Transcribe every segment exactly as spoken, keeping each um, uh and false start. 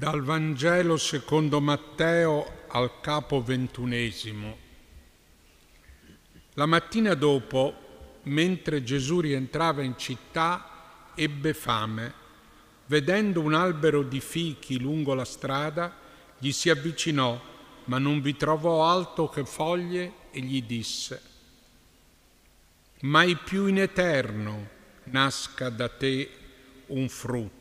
Dal Vangelo secondo Matteo al capo ventunesimo. La mattina dopo, mentre Gesù rientrava in città, ebbe fame. Vedendo un albero di fichi lungo la strada, gli si avvicinò, ma non vi trovò altro che foglie e gli disse: «Mai più in eterno nasca da te un frutto».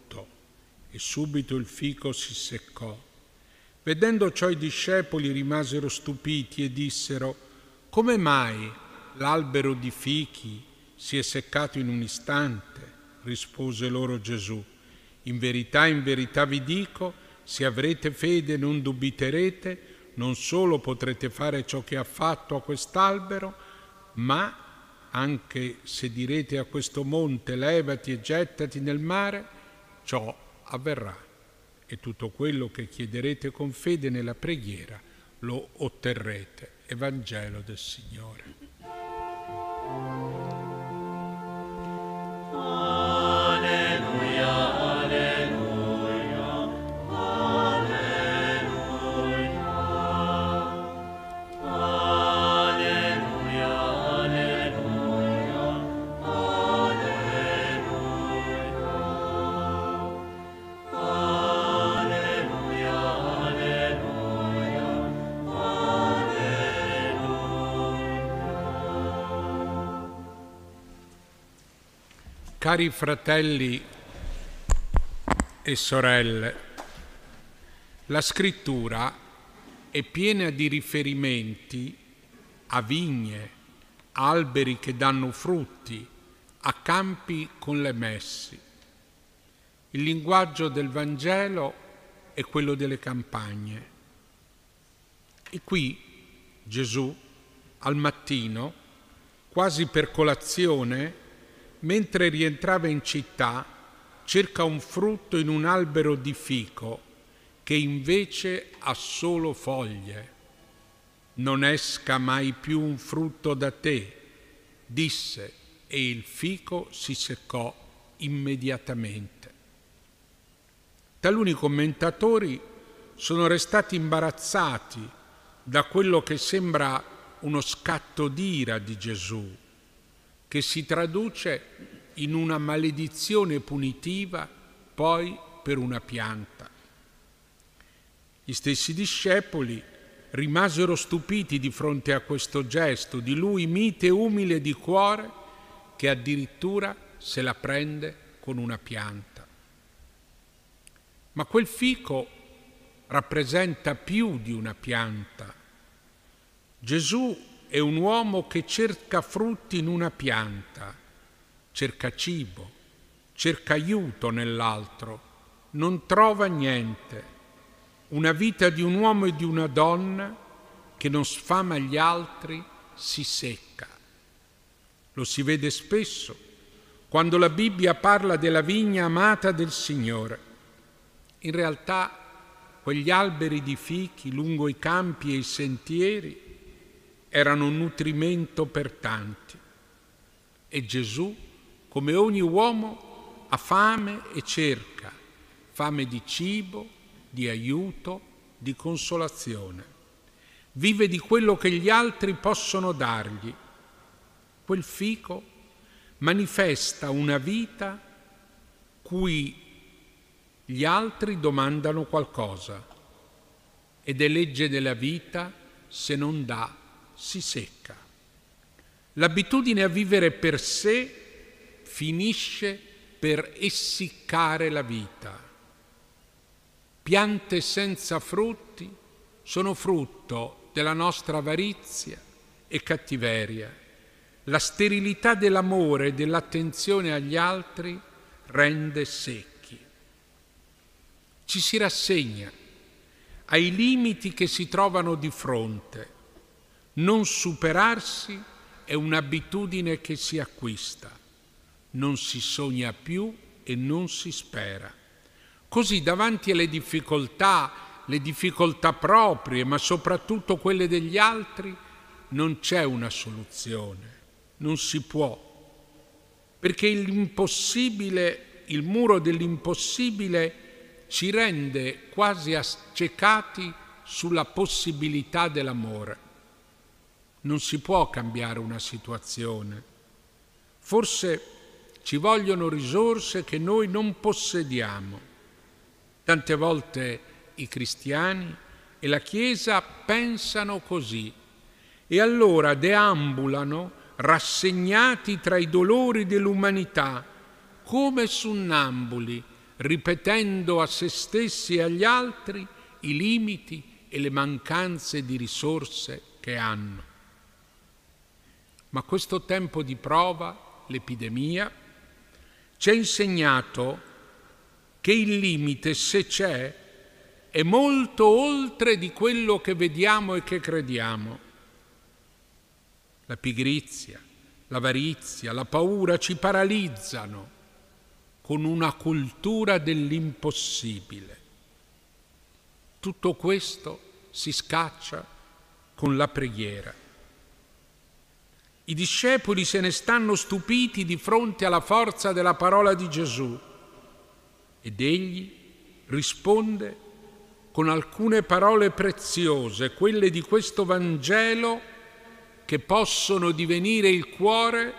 E subito il fico si seccò. Vedendo ciò i discepoli rimasero stupiti e dissero: «Come mai l'albero di fichi si è seccato in un istante?» Rispose loro Gesù: «In verità, in verità vi dico, se avrete fede e non dubiterete, non solo potrete fare ciò che ha fatto a quest'albero, ma anche se direte a questo monte levati e gettati nel mare, ciò avverrà, e tutto quello che chiederete con fede nella preghiera lo otterrete». Evangelo del Signore. Alleluia, alleluia, alleluia, alleluia, alleluia, alleluia. Cari fratelli e sorelle, la Scrittura è piena di riferimenti a vigne, a alberi che danno frutti, a campi con le messi. Il linguaggio del Vangelo è quello delle campagne. E qui Gesù, al mattino, quasi per colazione, mentre rientrava in città, cerca un frutto in un albero di fico che invece ha solo foglie. «Non esca mai più un frutto da te», disse, e il fico si seccò immediatamente. Taluni commentatori sono restati imbarazzati da quello che sembra uno scatto d'ira di Gesù, che si traduce in una maledizione punitiva poi per una pianta. Gli stessi discepoli rimasero stupiti di fronte a questo gesto di lui mite e umile di cuore, che addirittura se la prende con una pianta. Ma quel fico rappresenta più di una pianta. Gesù è un uomo che cerca frutti in una pianta, cerca cibo, cerca aiuto nell'altro, non trova niente. Una vita di un uomo e di una donna che non sfama gli altri si secca. Lo si vede spesso quando la Bibbia parla della vigna amata del Signore. In realtà quegli alberi di fichi lungo i campi e i sentieri erano un nutrimento per tanti, e Gesù, come ogni uomo, ha fame e cerca, fame di cibo, di aiuto, di consolazione. Vive di quello che gli altri possono dargli. Quel fico manifesta una vita cui gli altri domandano qualcosa, ed è legge della vita: se non dà, si secca. L'abitudine a vivere per sé finisce per essiccare la vita. Piante senza frutti sono frutto della nostra avarizia e cattiveria. La sterilità dell'amore e dell'attenzione agli altri rende secchi. Ci si rassegna ai limiti che si trovano di fronte. Non superarsi è un'abitudine che si acquista. Non si sogna più e non si spera. Così, davanti alle difficoltà, le difficoltà proprie, ma soprattutto quelle degli altri, non c'è una soluzione. Non si può. Perché l'impossibile, il muro dell'impossibile ci rende quasi accecati sulla possibilità dell'amore. Non si può cambiare una situazione. Forse ci vogliono risorse che noi non possediamo. Tante volte i cristiani e la Chiesa pensano così e allora deambulano rassegnati tra i dolori dell'umanità, come sonnambuli, ripetendo a se stessi e agli altri i limiti e le mancanze di risorse che hanno. Ma questo tempo di prova, l'epidemia, ci ha insegnato che il limite, se c'è, è molto oltre di quello che vediamo e che crediamo. La pigrizia, l'avarizia, la paura ci paralizzano con una cultura dell'impossibile. Tutto questo si scaccia con la preghiera. I discepoli se ne stanno stupiti di fronte alla forza della parola di Gesù ed egli risponde con alcune parole preziose, quelle di questo Vangelo, che possono divenire il cuore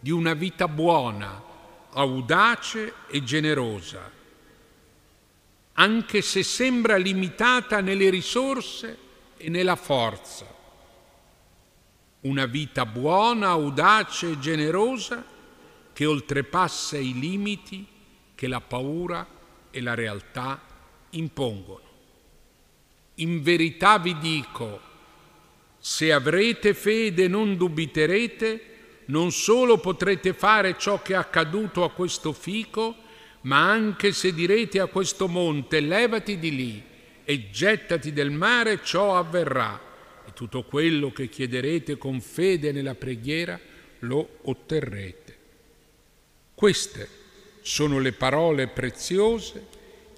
di una vita buona, audace e generosa, anche se sembra limitata nelle risorse e nella forza. Una vita buona, audace e generosa che oltrepassa i limiti che la paura e la realtà impongono. In verità vi dico, se avrete fede e non dubiterete, non solo potrete fare ciò che è accaduto a questo fico, ma anche se direte a questo monte, levati di lì e gettati del mare, ciò avverrà. E tutto quello che chiederete con fede nella preghiera lo otterrete. Queste sono le parole preziose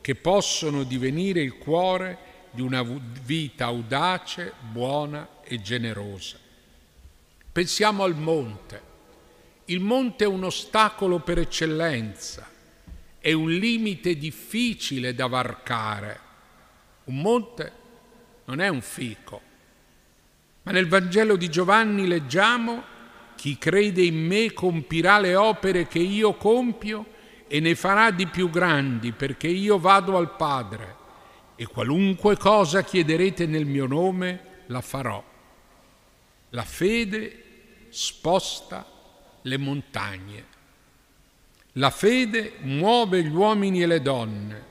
che possono divenire il cuore di una vita audace, buona e generosa. Pensiamo al monte. Il monte è un ostacolo per eccellenza, è un limite difficile da varcare. Un monte non è un fico, ma nel Vangelo di Giovanni leggiamo: chi crede in me compirà le opere che io compio e ne farà di più grandi, perché io vado al Padre. E qualunque cosa chiederete nel mio nome, la farò. La fede sposta le montagne. La fede muove gli uomini e le donne.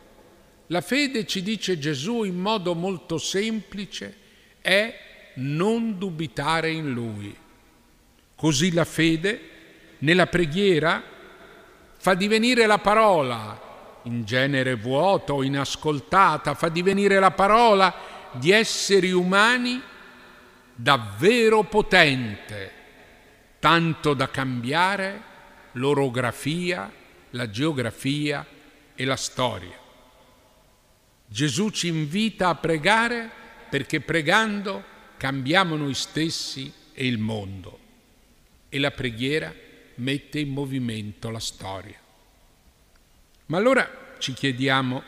La fede, ci dice Gesù in modo molto semplice, è non dubitare in Lui. Così la fede, nella preghiera, fa divenire la parola, in genere vuota o inascoltata, fa divenire la parola di esseri umani davvero potente, tanto da cambiare l'orografia, la geografia e la storia. Gesù ci invita a pregare perché pregando cambiamo noi stessi e il mondo, e la preghiera mette in movimento la storia. Ma allora ci chiediamo,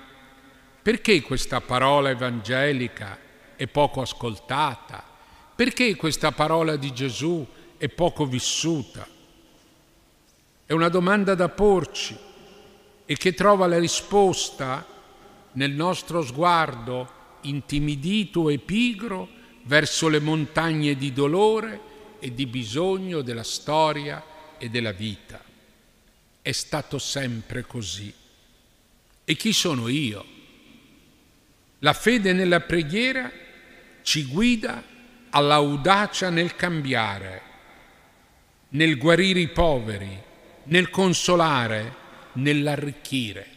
perché questa parola evangelica è poco ascoltata? Perché questa parola di Gesù è poco vissuta? È una domanda da porci e che trova la risposta nel nostro sguardo intimidito e pigro verso le montagne di dolore e di bisogno della storia e della vita. È stato sempre così. E chi sono io? La fede nella preghiera ci guida all'audacia nel cambiare, nel guarire i poveri, nel consolare, nell'arricchire.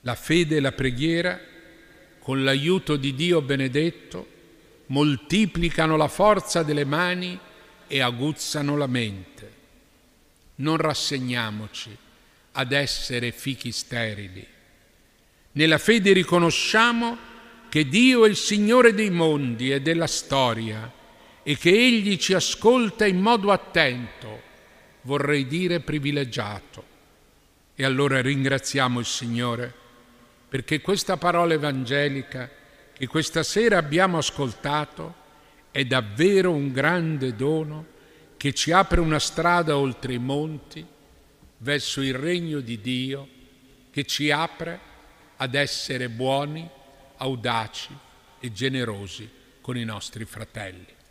La fede e la preghiera, con l'aiuto di Dio benedetto, moltiplicano la forza delle mani e aguzzano la mente. Non rassegniamoci ad essere fichi sterili. Nella fede riconosciamo che Dio è il Signore dei mondi e della storia e che Egli ci ascolta in modo attento, vorrei dire privilegiato. E allora ringraziamo il Signore perché questa parola evangelica che questa sera abbiamo ascoltato è davvero un grande dono che ci apre una strada oltre i monti verso il regno di Dio, che ci apre ad essere buoni, audaci e generosi con i nostri fratelli.